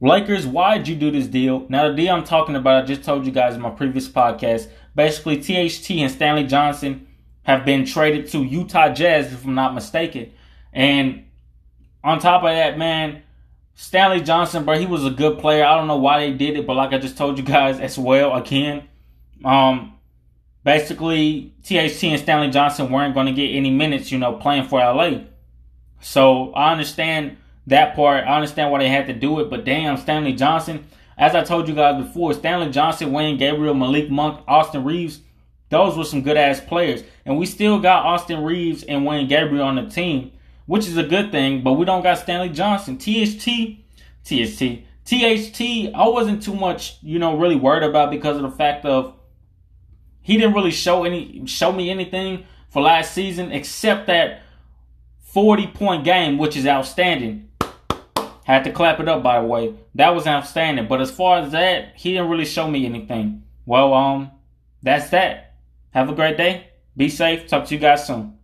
Lakers, why'd you do this deal? Now, the deal I'm talking about, I just told you guys in my previous podcast. Basically, THT and Stanley Johnson have been traded to Utah Jazz, if I'm not mistaken. And on top of that, man, Stanley Johnson, bro, he was a good player. I don't know why they did it, but like I just told you guys as well, again, basically, THT and Stanley Johnson weren't going to get any minutes, you know, playing for LA. So I understand that part. I understand why they had to do it. But damn, Stanley Johnson, as I told you guys before, Stanley Johnson, Wenyen Gabriel, Malik Monk, Austin Reaves, those were some good-ass players. And we still got Austin Reaves and Wenyen Gabriel on the team, which is a good thing, but we don't got Stanley Johnson. THT, I wasn't too much, you know, really worried about because of the fact of he didn't really show me anything for last season except that 40-point game, which is outstanding. Had to clap it up, by the way. That was outstanding. But as far as that, he didn't really show me anything. Well, that's that. Have a great day. Be safe. Talk to you guys soon.